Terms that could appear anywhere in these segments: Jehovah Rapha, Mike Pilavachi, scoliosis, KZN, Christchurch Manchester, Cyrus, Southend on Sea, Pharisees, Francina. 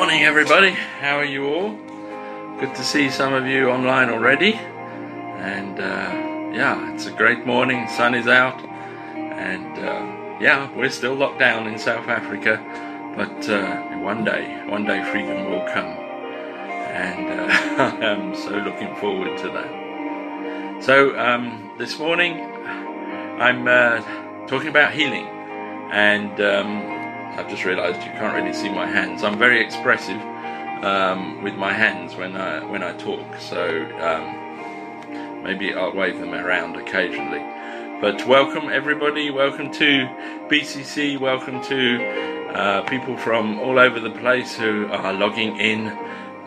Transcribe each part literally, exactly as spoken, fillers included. Morning everybody, how are you all? Good to see some of you online already, and uh, yeah, it's a great morning, the sun is out, and uh, yeah, we're still locked down in South Africa, but uh, one day, one day freedom will come, and uh, I am so looking forward to that. So um, this morning I'm uh, talking about healing, and um, I've just realised you can't really see my hands. I'm very expressive um, with my hands when I when I talk, so um, maybe I'll wave them around occasionally. But welcome everybody, welcome to B C C, welcome to uh, people from all over the place who are logging in,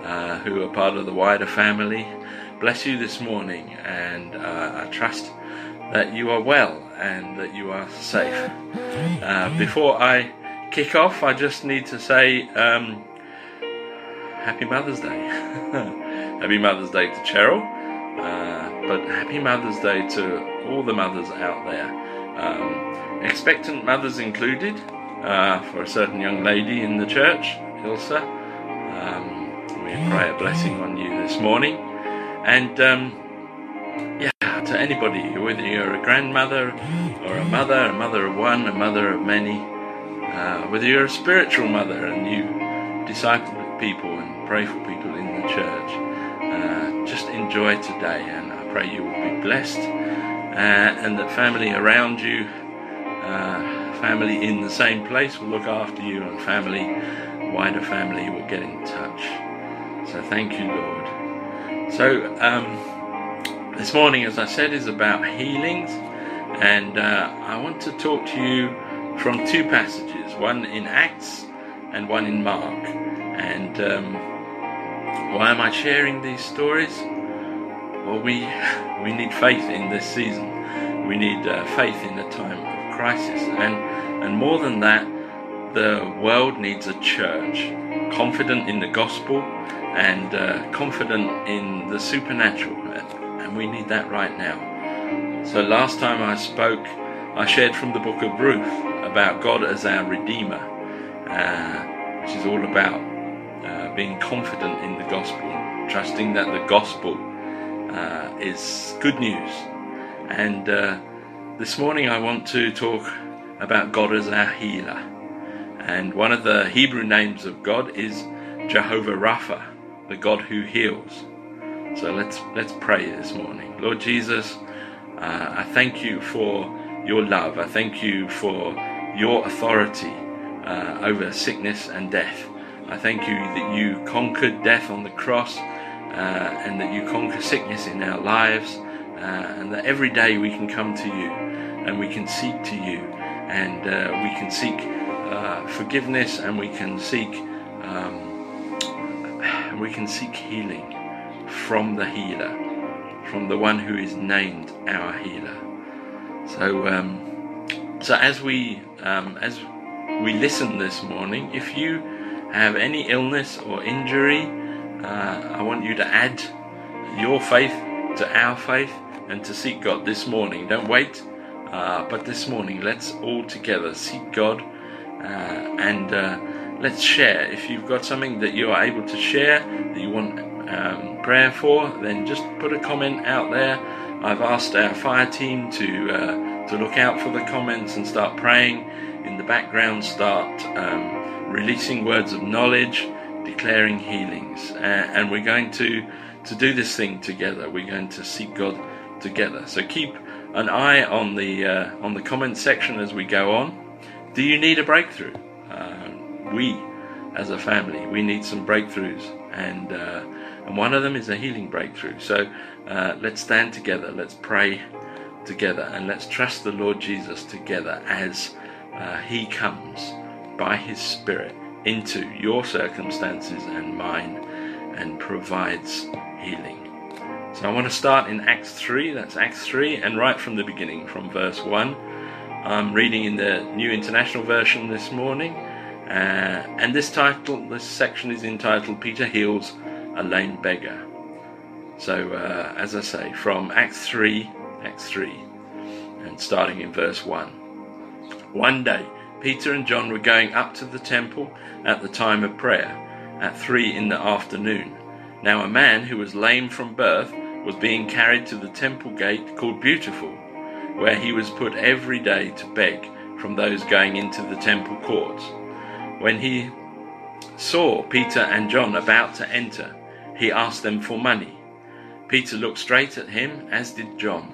uh, who are part of the wider family. Bless you this morning, and uh, I trust that you are well and that you are safe. Uh, before I kick off, I just need to say um, Happy Mother's Day. Happy Mother's Day to Cheryl, uh, but Happy Mother's Day to all the mothers out there, um, expectant mothers included, uh, for a certain young lady in the church, Ilsa. Um, we pray a blessing on you this morning, and um, yeah, to anybody, whether you're a grandmother or a mother, a mother of one, a mother of many. Uh, whether you're a spiritual mother and you disciple people and pray for people in the church, uh, just enjoy today, and I pray you will be blessed, uh, and that family around you, uh, family in the same place will look after you, and family, wider family, will get in touch. So thank you, Lord. So um, this morning, as I said, is about healings, and uh, I want to talk to you from two passages, one in Acts and one in Mark. And um, why am I sharing these stories? Well, we we need faith in this season. We need uh, faith in a time of crisis, and and more than that, the world needs a church confident in the gospel and uh, confident in the supernatural, and we need that right now. So last time I spoke, I shared from the book of Ruth about God as our Redeemer, uh, which is all about uh, being confident in the gospel, trusting that the gospel uh, is good news. And uh, this morning I want to talk about God as our healer. And one of the Hebrew names of God is Jehovah Rapha, the God who heals. So let's let's pray this morning. Lord Jesus, uh, I thank you for your love. I thank you for your authority uh, over sickness and death. I thank you that you conquered death on the cross, uh, and that you conquer sickness in our lives, uh, and that every day we can come to you and we can seek to you, and uh, we can seek uh, forgiveness, and we can seek um, we can seek healing from the healer, from the one who is named our healer. So, um, so as we um, as we listen this morning, if you have any illness or injury, uh, I want you to add your faith to our faith and to seek God this morning. Don't wait, uh, but this morning let's all together seek God, uh, and uh, let's share. If you've got something that you are able to share, that you want um, prayer for, then just put a comment out there. I've asked our fire team to uh, to look out for the comments and start praying. In the background, start um, releasing words of knowledge, declaring healings. Uh, and we're going to, to do this thing together. We're going to seek God together. So keep an eye on the uh, on the comment section as we go on. Do you need a breakthrough? Uh, we, as a family, we need some breakthroughs. And uh, and one of them is a healing breakthrough. So uh, let's stand together, let's pray together, and let's trust the Lord Jesus together as uh, he comes by his Spirit into your circumstances and mine and provides healing. So I want to start in Acts three, that's Acts three, and right from the beginning, from verse one. I'm reading in the New International Version this morning, uh, and this title, this section is entitled Peter Heals a Lame Beggar. So uh, as I say, from Acts three, Acts three, and starting in verse one. One day Peter and John were going up to the temple at the time of prayer, at three in the afternoon. Now a man who was lame from birth was being carried to the temple gate called Beautiful, where he was put every day to beg from those going into the temple courts. When he saw Peter and John about to enter, he asked them for money. Peter looked straight at him, as did John.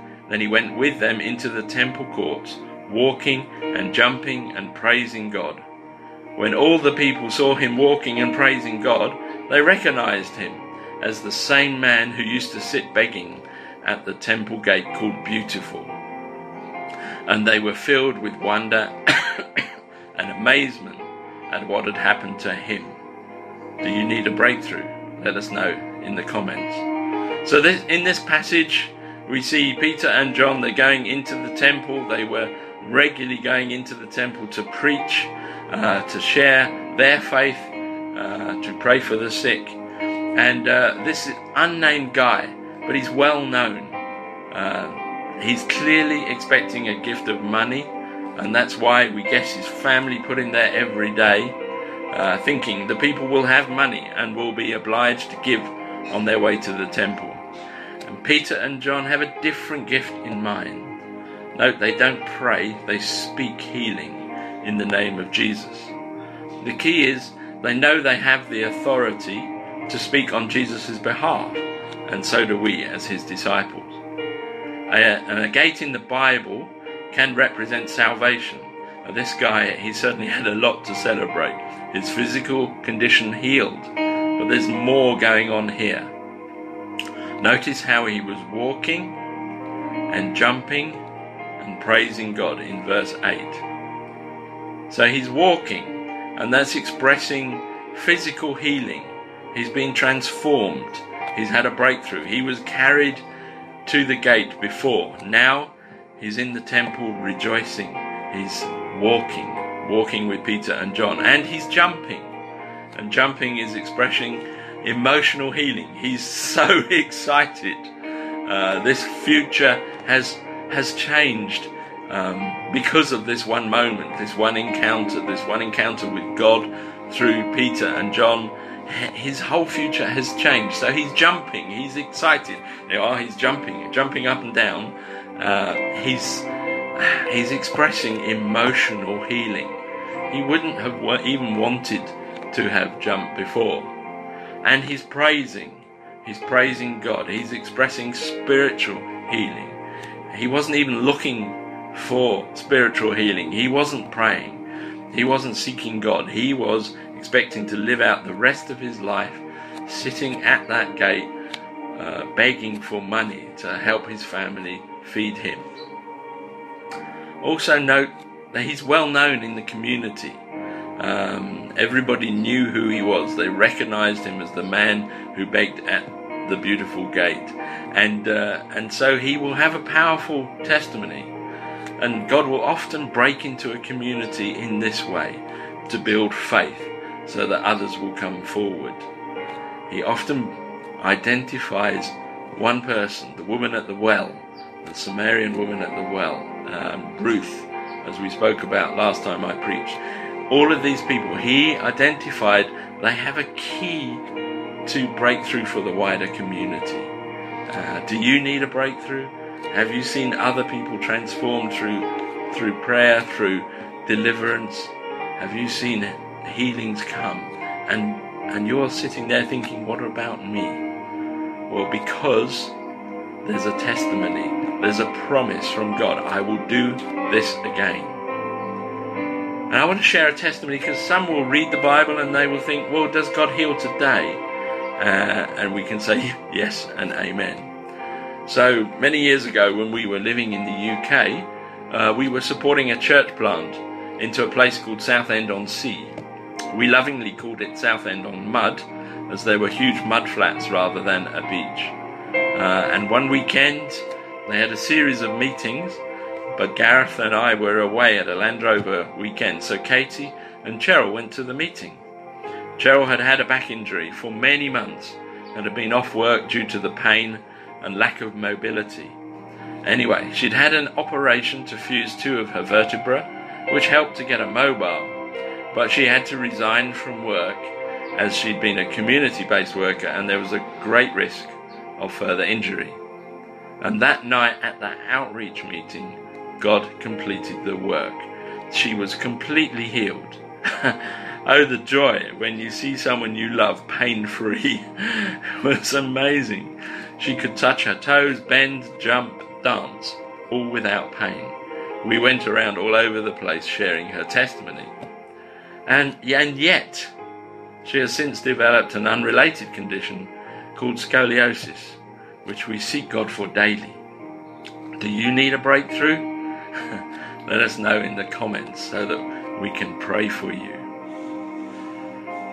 Then he went with them into the temple courts, walking and jumping and praising God. When all the people saw him walking and praising God, they recognized him as the same man who used to sit begging at the temple gate called Beautiful. And they were filled with wonder and amazement at what had happened to him. Do you need a breakthrough? Let us know in the comments. So this, in this passage, we see Peter and John, they're going into the temple. They were regularly going into the temple to preach, uh, to share their faith, uh, to pray for the sick. And uh, this unnamed guy, but he's well known. Uh, he's clearly expecting a gift of money, and that's why we guess his family put him there every day, uh, thinking the people will have money and will be obliged to give on their way to the temple. And Peter and John have a different gift in mind. Note, they don't pray, they speak healing in the name of Jesus. The key is they know they have the authority to speak on Jesus' behalf, and so do we as his disciples. A, a gate in the Bible can represent salvation. Now, this guy, he certainly had a lot to celebrate. His physical condition healed, but there's more going on here. Notice how he was walking and jumping and praising God in verse eight. So he's walking, and that's expressing physical healing. He's been transformed. He's had a breakthrough. He was carried to the gate before. Now he's in the temple rejoicing. He's walking, walking with Peter and John. And he's jumping. And jumping is expressing emotional healing. He's so excited. Uh, this future has has changed um, because of this one moment, this one encounter, this one encounter with God through Peter and John. His whole future has changed. So he's jumping, he's excited. Oh, he's jumping, jumping up and down. Uh, he's, he's expressing emotional healing. He wouldn't have even wanted to have jumped before. And he's praising, he's praising God. He's expressing spiritual healing. He wasn't even looking for spiritual healing. He wasn't praying. He wasn't seeking God. He was expecting to live out the rest of his life sitting at that gate, uh, begging for money to help his family feed him. Also note that he's well known in the community. Um, everybody knew who he was. They recognized him as the man who begged at the Beautiful gate. And, uh, and so he will have a powerful testimony. And God will often break into a community in this way to build faith so that others will come forward. He often identifies one person, the woman at the well, the Samaritan woman at the well, um, Ruth, as we spoke about last time I preached. All of these people he identified, they have a key to breakthrough for the wider community. Uh, do you need a breakthrough? Have you seen other people transformed through through prayer, through deliverance? Have you seen healings come? And and you're sitting there thinking, what about me? Well, because there's a testimony, there's a promise from God. I will do this again. And I want to share a testimony because some will read the Bible and they will think, well, does God heal today? Uh, and we can say yes and amen. So many years ago, when we were living in the U K, uh, we were supporting a church plant into a place called Southend on Sea. We lovingly called it Southend on Mud, as there were huge mud flats rather than a beach. Uh, and one weekend, they had a series of meetings, but Gareth and I were away at a Land Rover weekend, so Katie and Cheryl went to the meeting. Cheryl had had a back injury for many months and had been off work due to the pain and lack of mobility. Anyway, she'd had an operation to fuse two of her vertebrae, which helped to get her mobile, but she had to resign from work as she'd been a community-based worker and there was a great risk of further injury. And that night at that outreach meeting, God completed the work. She was completely healed. Oh, the joy when you see someone you love pain-free was amazing. She could touch her toes, bend, jump, dance, all without pain. We went around all over the place sharing her testimony. And, and yet, she has since developed an unrelated condition called scoliosis, which we seek God for daily. Do you need a breakthrough? Let us know in the comments so that we can pray for you.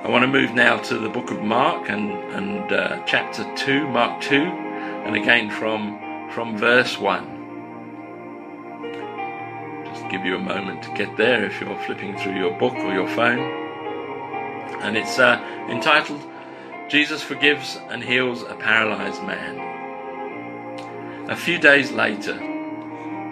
I want to move now to the book of Mark and, and uh, chapter two, Mark two, and again from, from verse one. Just give you a moment to get there if you're flipping through your book or your phone. And it's uh, entitled, Jesus Forgives and Heals a Paralyzed Man. A few days later,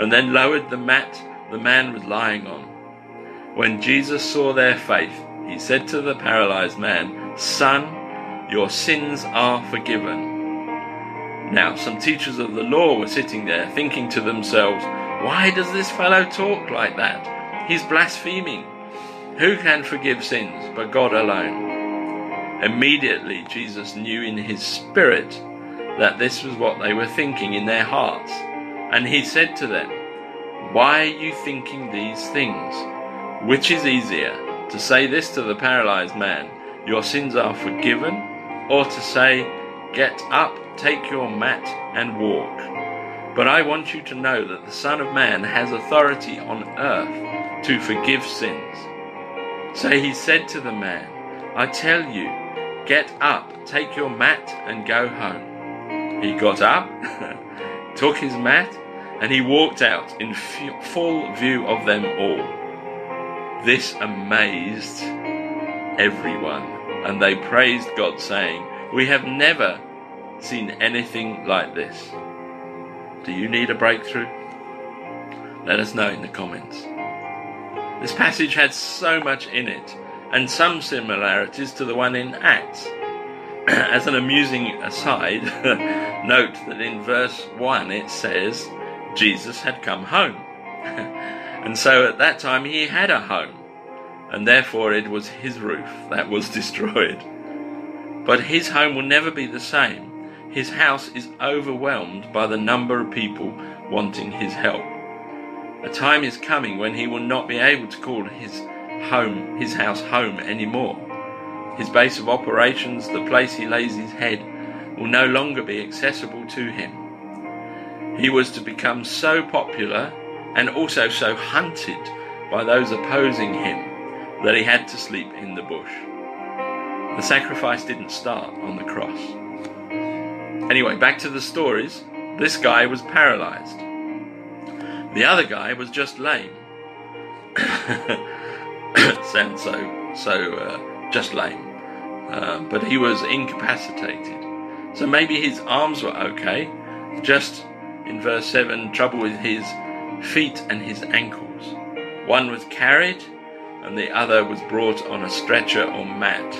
and then lowered the mat the man was lying on. When Jesus saw their faith, he said to the paralyzed man, "Son, your sins are forgiven." Now, some teachers of the law were sitting there, thinking to themselves, "Why does this fellow talk like that? He's blaspheming. Who can forgive sins but God alone?" Immediately, Jesus knew in his spirit that this was what they were thinking in their hearts. And he said to them, "Why are you thinking these things? Which is easier, to say this to the paralyzed man, 'Your sins are forgiven,' or to say, 'Get up, take your mat and walk'? But I want you to know that the Son of Man has authority on earth to forgive sins." So he said to the man, "I tell you, get up, take your mat and go home." He got up, took his mat, and he walked out in full view of them all. This amazed everyone, and they praised God, saying, "We have never seen anything like this." Do you need a breakthrough? Let us know in the comments. This passage had so much in it, and some similarities to the one in Acts. As an amusing aside, note that in verse one it says, Jesus had come home. And so at that time he had a home, and therefore it was his roof that was destroyed. But his home will never be the same. His house is overwhelmed by the number of people wanting his help. A time is coming when he will not be able to call his home, his house home anymore. His base of operations, the place he lays his head, will no longer be accessible to him. He was to become so popular and also so hunted by those opposing him that he had to sleep in the bush. The sacrifice didn't start on the cross. Anyway, back to the stories. This guy was paralyzed. The other guy was just lame. Sounds so, so uh, just lame. Uh, but he was incapacitated. So maybe his arms were okay. Just in verse seven, trouble with his feet and his ankles. One was carried and the other was brought on a stretcher or mat.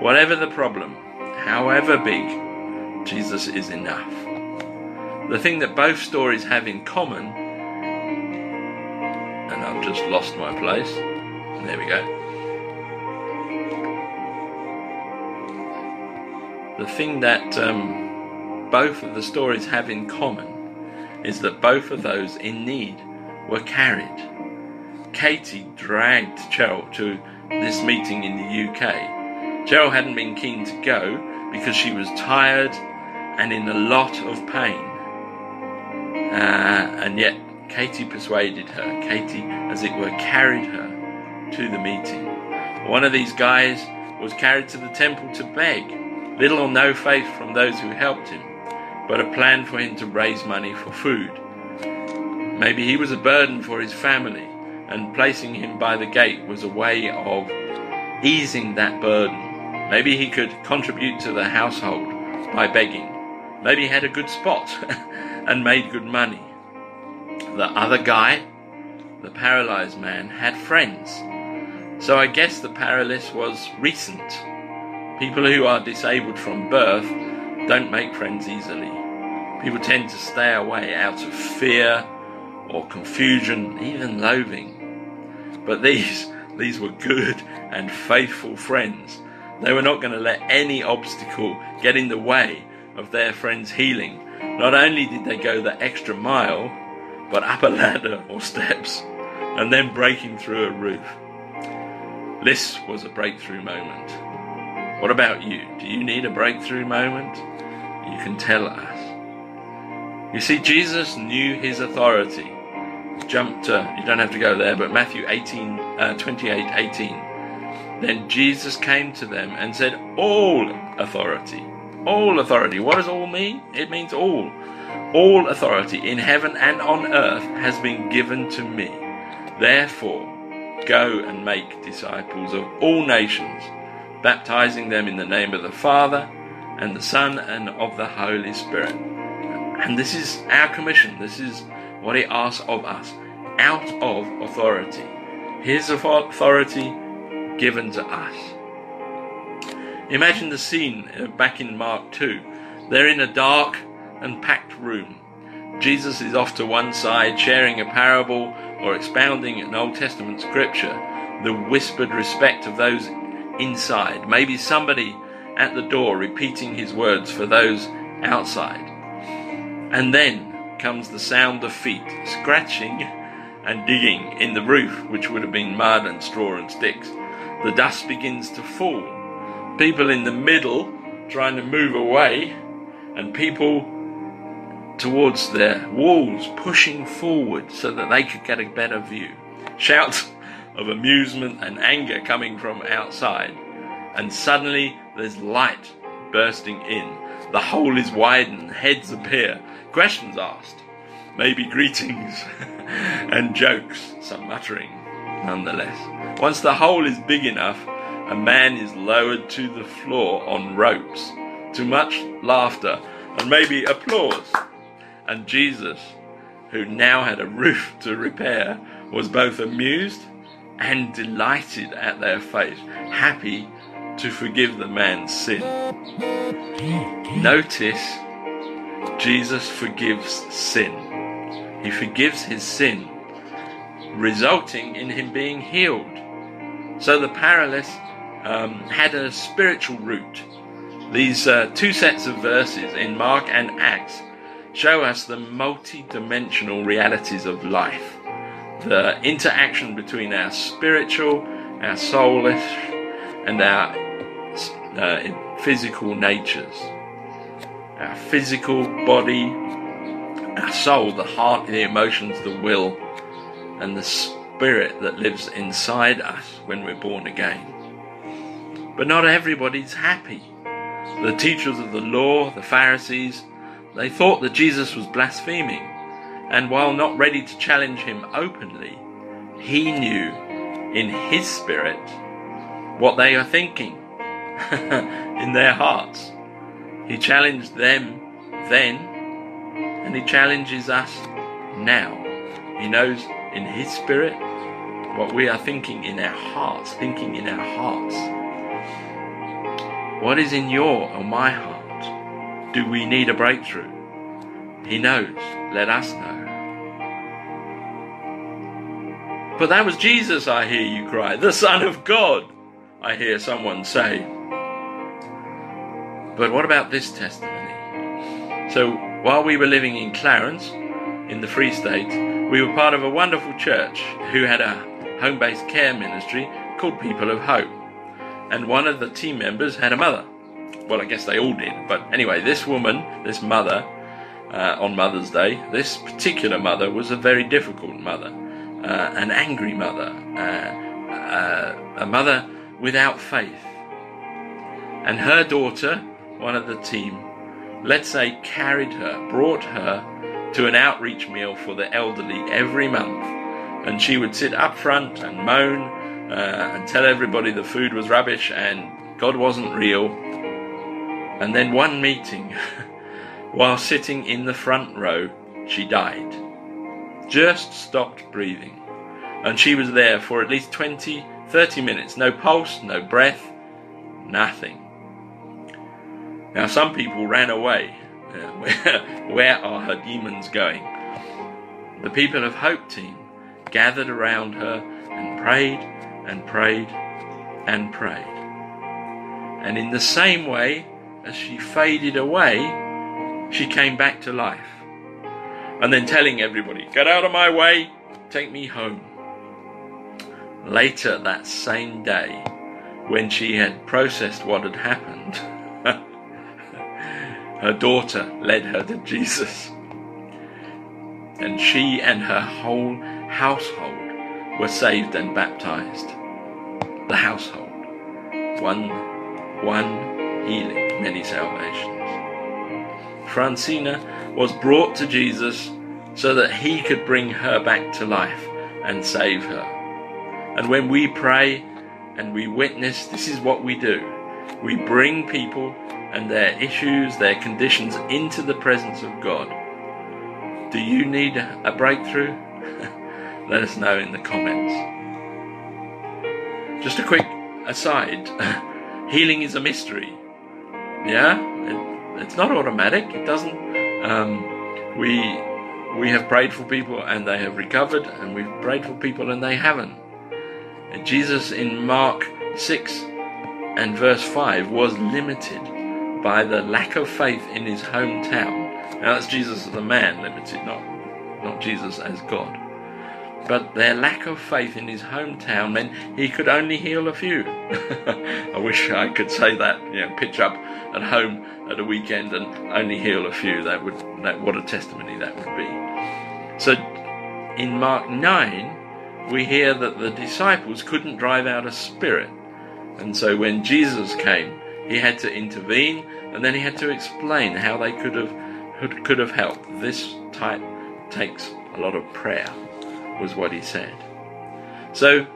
Whatever the problem, however big, Jesus is enough. The thing that both stories have in common, and I've just lost my place, there we go, the thing that um, both of the stories have in common is that both of those in need were carried. Katie dragged Cheryl to this meeting in the U K. Cheryl hadn't been keen to go because she was tired and in a lot of pain. Uh, and yet Katie persuaded her. Katie, as it were, carried her to the meeting. One of these guys was carried to the temple to beg. Little or no faith from those who helped him, but a plan for him to raise money for food. Maybe he was a burden for his family, and placing him by the gate was a way of easing that burden. Maybe he could contribute to the household by begging. Maybe he had a good spot and made good money. The other guy, the paralyzed man, had friends. So I guess the paralysis was recent. People who are disabled from birth don't make friends easily. People tend to stay away out of fear or confusion, even loathing. But these, these were good and faithful friends. They were not going to let any obstacle get in the way of their friend's healing. Not only did they go the extra mile, but up a ladder or steps, and then breaking through a roof. This was a breakthrough moment. What about you? Do you need a breakthrough moment? You can tell us. You see, Jesus knew his authority. Jump to, you don't have to go there, but Matthew eighteen, twenty-eight eighteen. Then Jesus came to them and said, all authority, all authority. What does all mean? It means all. All authority in heaven and on earth has been given to me. Therefore, go and make disciples of all nations, baptizing them in the name of the Father and the Son and of the Holy Spirit. And this is our commission. This is what it asks of us, out of authority. His authority given to us. Imagine the scene back in Mark two. They're in a dark and packed room. Jesus is off to one side, sharing a parable or expounding an Old Testament scripture. The whispered respect of those inside, maybe somebody at the door repeating his words for those outside. And then comes the sound of feet scratching and digging in the roof, which would have been mud and straw and sticks. The dust begins to fall. People in the middle trying to move away, and people towards their walls pushing forward so that they could get a better view. Shouts of amusement and anger coming from outside. And suddenly there's light bursting in. The hole is widened, heads appear, questions asked, maybe greetings and jokes, some muttering nonetheless. Once the hole is big enough, a man is lowered to the floor on ropes, to much laughter and maybe applause. And Jesus, who now had a roof to repair, was both amused and delighted at their faith, happy to forgive the man's sin. Notice, Jesus forgives sin. He forgives his sin, resulting in him being healed. So the paralysis um, had a spiritual root. These uh, two sets of verses in Mark and Acts show us the multi-dimensional realities of life. The interaction between our spiritual, our soulish, and our uh, physical natures. Our physical body, our soul, the heart, the emotions, the will, and the spirit that lives inside us when we're born again. But not everybody's happy. The teachers of the law, the Pharisees, they thought that Jesus was blaspheming. And while not ready to challenge him openly, he knew in his spirit what they are thinking in their hearts. He challenged them then, and he challenges us now. He knows in his spirit what we are thinking in our hearts, thinking in our hearts. What is in your or my heart? Do we need a breakthrough? He knows. Let us know. But that was Jesus, I hear you cry. The Son of God, I hear someone say. But what about this testimony? So while we were living in Clarence, in the Free State, we were part of a wonderful church who had a home-based care ministry called People of Hope. And one of the team members had a mother. Well, I guess they all did. But anyway, this woman, this mother, uh, on Mother's Day, this particular mother was a very difficult mother, uh, an angry mother, uh, uh, a mother without faith. And her daughter, one of the team, let's say carried her, brought her to an outreach meal for the elderly every month. And she would sit up front and moan uh, and tell everybody the food was rubbish and God wasn't real. And then one meeting, while sitting in the front row, she died. Just stopped breathing. And she was there for at least twenty, thirty minutes. No pulse, no breath, nothing. Now some people ran away. Uh, where, where are her demons going? The People of Hope team gathered around her and prayed and prayed and prayed. And in the same way, as she faded away, she came back to life. And then telling everybody, get out of my way, take me home. Later that same day, when she had processed what had happened, her daughter led her to Jesus. And she and her whole household were saved and baptized. The household. One, one healing. Many salvations. Francina was brought to Jesus so that he could bring her back to life and save her. And when we pray and we witness, this is what we do. We bring people and their issues, their conditions into the presence of God. Do you need a breakthrough? Let us know in the comments. Just a quick aside. Healing is a mystery. Yeah, it, it's not automatic. It doesn't. Um, we we have prayed for people and they have recovered, and we've prayed for people and they haven't. And Jesus in Mark six and verse five was limited by the lack of faith in his hometown. Now that's Jesus as a man limited, not not Jesus as God. But their lack of faith in his hometown meant he could only heal a few. I wish I could say that, you know, pitch up at home at a weekend and only heal a few. That would, that, what a testimony that would be. So in Mark nine, we hear that the disciples couldn't drive out a spirit. And so when Jesus came, he had to intervene, and then he had to explain how they could have, could have helped. This type takes a lot of prayer, was what he said. So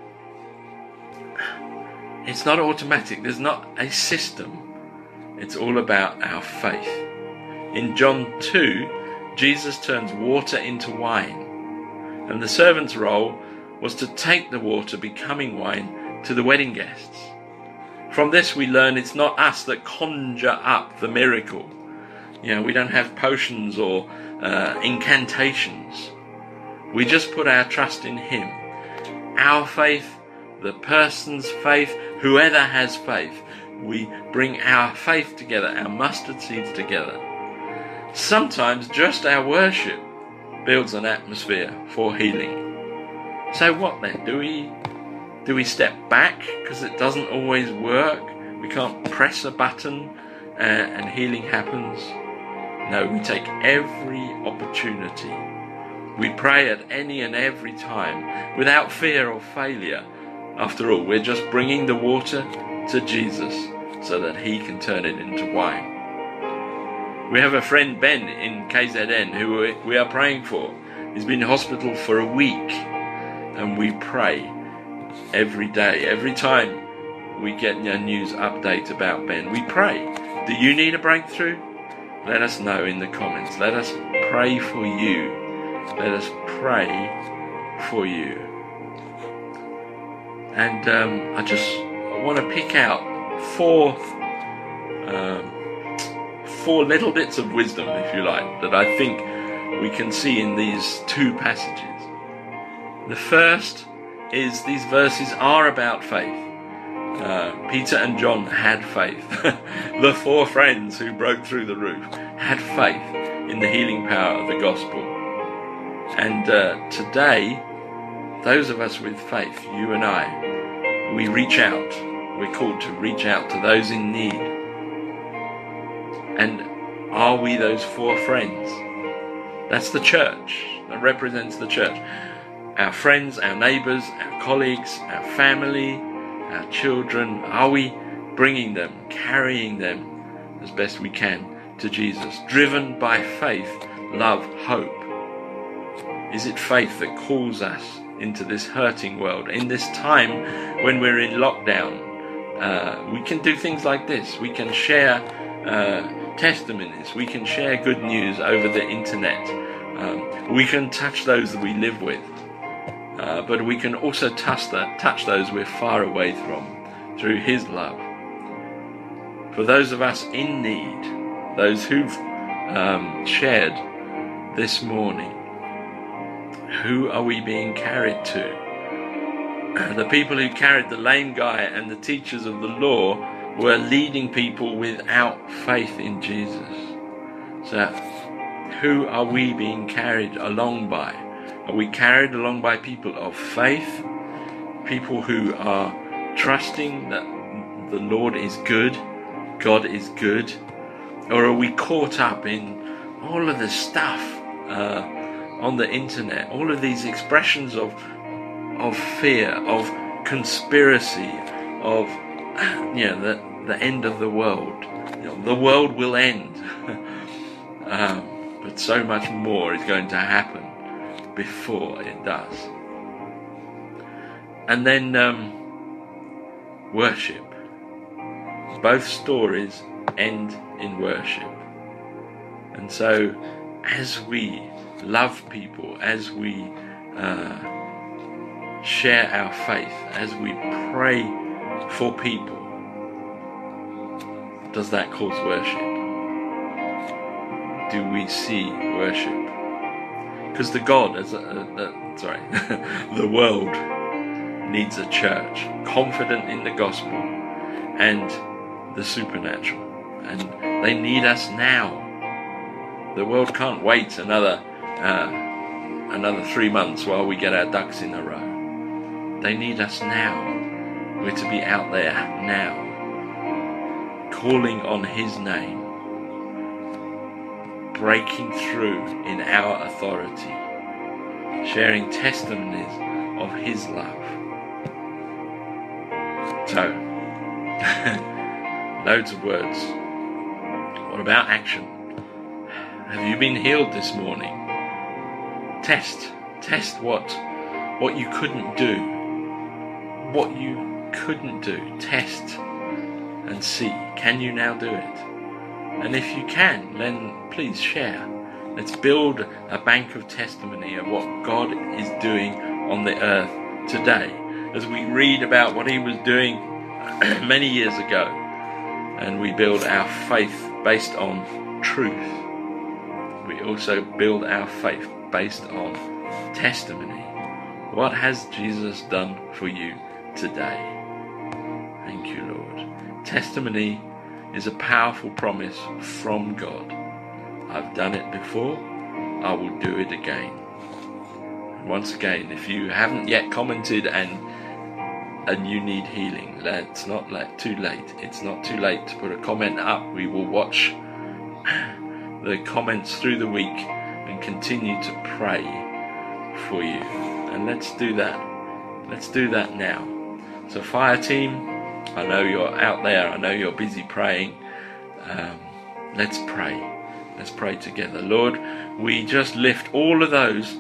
it's not automatic. There's not a system. It's all about our faith. In John two, Jesus turns water into wine, and the servant's role was to take the water becoming wine to the wedding guests. From this we learn it's not us that conjure up the miracle. You know, we don't have potions or uh, incantations. We just put our trust in him. Our faith, the person's faith, whoever has faith, we bring our faith together, our mustard seeds together. Sometimes just our worship builds an atmosphere for healing. So what then? Do we do we step back because it doesn't always work? We can't press a button and, and healing happens? No, we take every opportunity. We pray at any and every time, without fear or failure. After all, we're just bringing the water to Jesus so that he can turn it into wine. We have a friend, Ben, in K Z N, who we are praying for. He's been in hospital for a week, and we pray every day. Every time we get a news update about Ben, we pray. Do you need a breakthrough? Let us know in the comments. Let us pray for you. Let us pray for you. And um, I just want to pick out four um, four little bits of wisdom, if you like, that I think we can see in these two passages. The first is these verses are about faith. Uh, Peter and John had faith. The four friends who broke through the roof had faith in the healing power of the gospel. And uh, today, those of us with faith, you and I, we reach out. We're called to reach out to those in need. And are we those four friends? That's the church. That represents the church. Our friends, our neighbours, our colleagues, our family, our children. Are we bringing them, carrying them as best we can to Jesus? Driven by faith, love, hope. Is it faith that calls us into this hurting world? In this time when we're in lockdown, uh, we can do things like this. We can share uh, testimonies. We can share good news over the internet. Um, we can touch those that we live with. Uh, but we can also touch, that, touch those we're far away from through His love. For those of us in need, those who've um, shared this morning, who are we being carried to? The people who carried the lame guy and the teachers of the law were leading people without faith in Jesus. So, who are we being carried along by? Are we carried along by people of faith? People who are trusting that the Lord is good, God is good? Or are we caught up in all of the stuff uh, on the internet, all of these expressions of of fear, of conspiracy, of, you know, the, the end of the world? You know, the world will end. um, but so much more is going to happen before it does. And then um, worship. Both stories end in worship. And so as we love people, as we uh, share our faith, as we pray for people, does that cause worship? Do we see worship? Because the God, as a, uh, sorry, the world needs a church confident in the gospel and the supernatural, and they need us now. The world can't wait another uh, another three months while we get our ducks in a row. They need us now. We're to be out there now, calling on His name. Breaking through in our authority, sharing testimonies of His love. So, loads of words. What about action? Have you been healed this morning? Test, test what, what you couldn't do, what you couldn't do. Test and see. Can you now do it? And if you can, then please share. Let's build a bank of testimony of what God is doing on the earth today. As we read about what He was doing many years ago, and we build our faith based on truth, we also build our faith based on testimony. What has Jesus done for you today? Thank you, Lord. Testimony is a powerful promise from God. I've done it before, I will do it again. Once again, if you haven't yet commented and and you need healing, it's not like too late. It's not too late to put a comment up. We will watch the comments through the week and continue to pray for you. And let's do that. Let's do that now. So, fire team, I know you're out there, I know you're busy praying. Um, let's pray. Let's pray together. Lord, we just lift all of those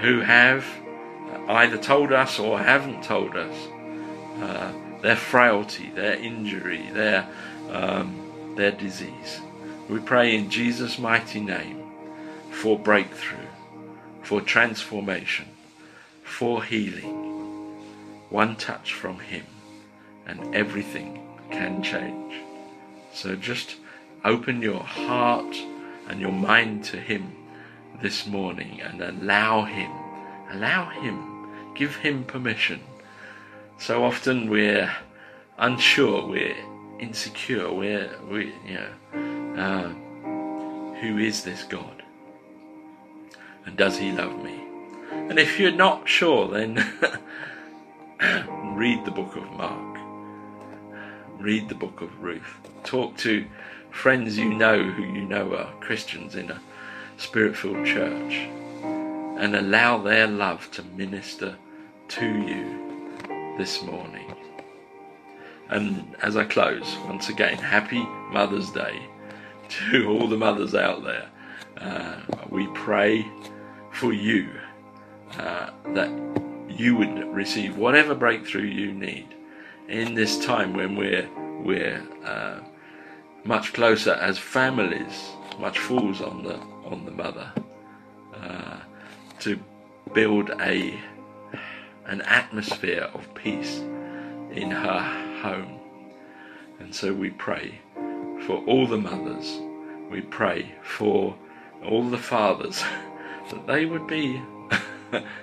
who have either told us or haven't told us uh, their frailty, their injury, their, um, their disease. We pray in Jesus' mighty name for breakthrough, for transformation, for healing. One touch from Him, and everything can change. So just open your heart and your mind to Him this morning and allow Him, allow Him, give Him permission. So often we're unsure, we're insecure, we're, we, you know, um, who is this God? And does he love me? And if you're not sure, then read the book of Mark. Read the book of Ruth. Talk to friends you know who you know are Christians in a spirit-filled church, and allow their love to minister to you this morning. And as I close, once again, happy Mother's Day to all the mothers out there. Uh, we pray for you uh, that you would receive whatever breakthrough you need in this time when we're we're uh, much closer as families, much falls on the on the mother, uh, to build a an atmosphere of peace in her home. And so we pray for all the mothers. We pray for all the fathers that they would be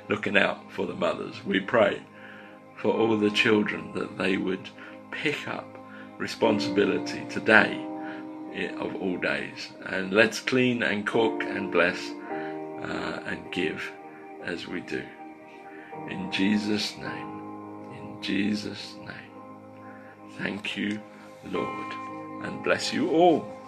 looking out for the mothers. We pray for all the children that they would pick up responsibility today of all days. And let's clean and cook and bless uh, and give as we do. In Jesus' name, in Jesus' name. Thank you, Lord, and bless you all.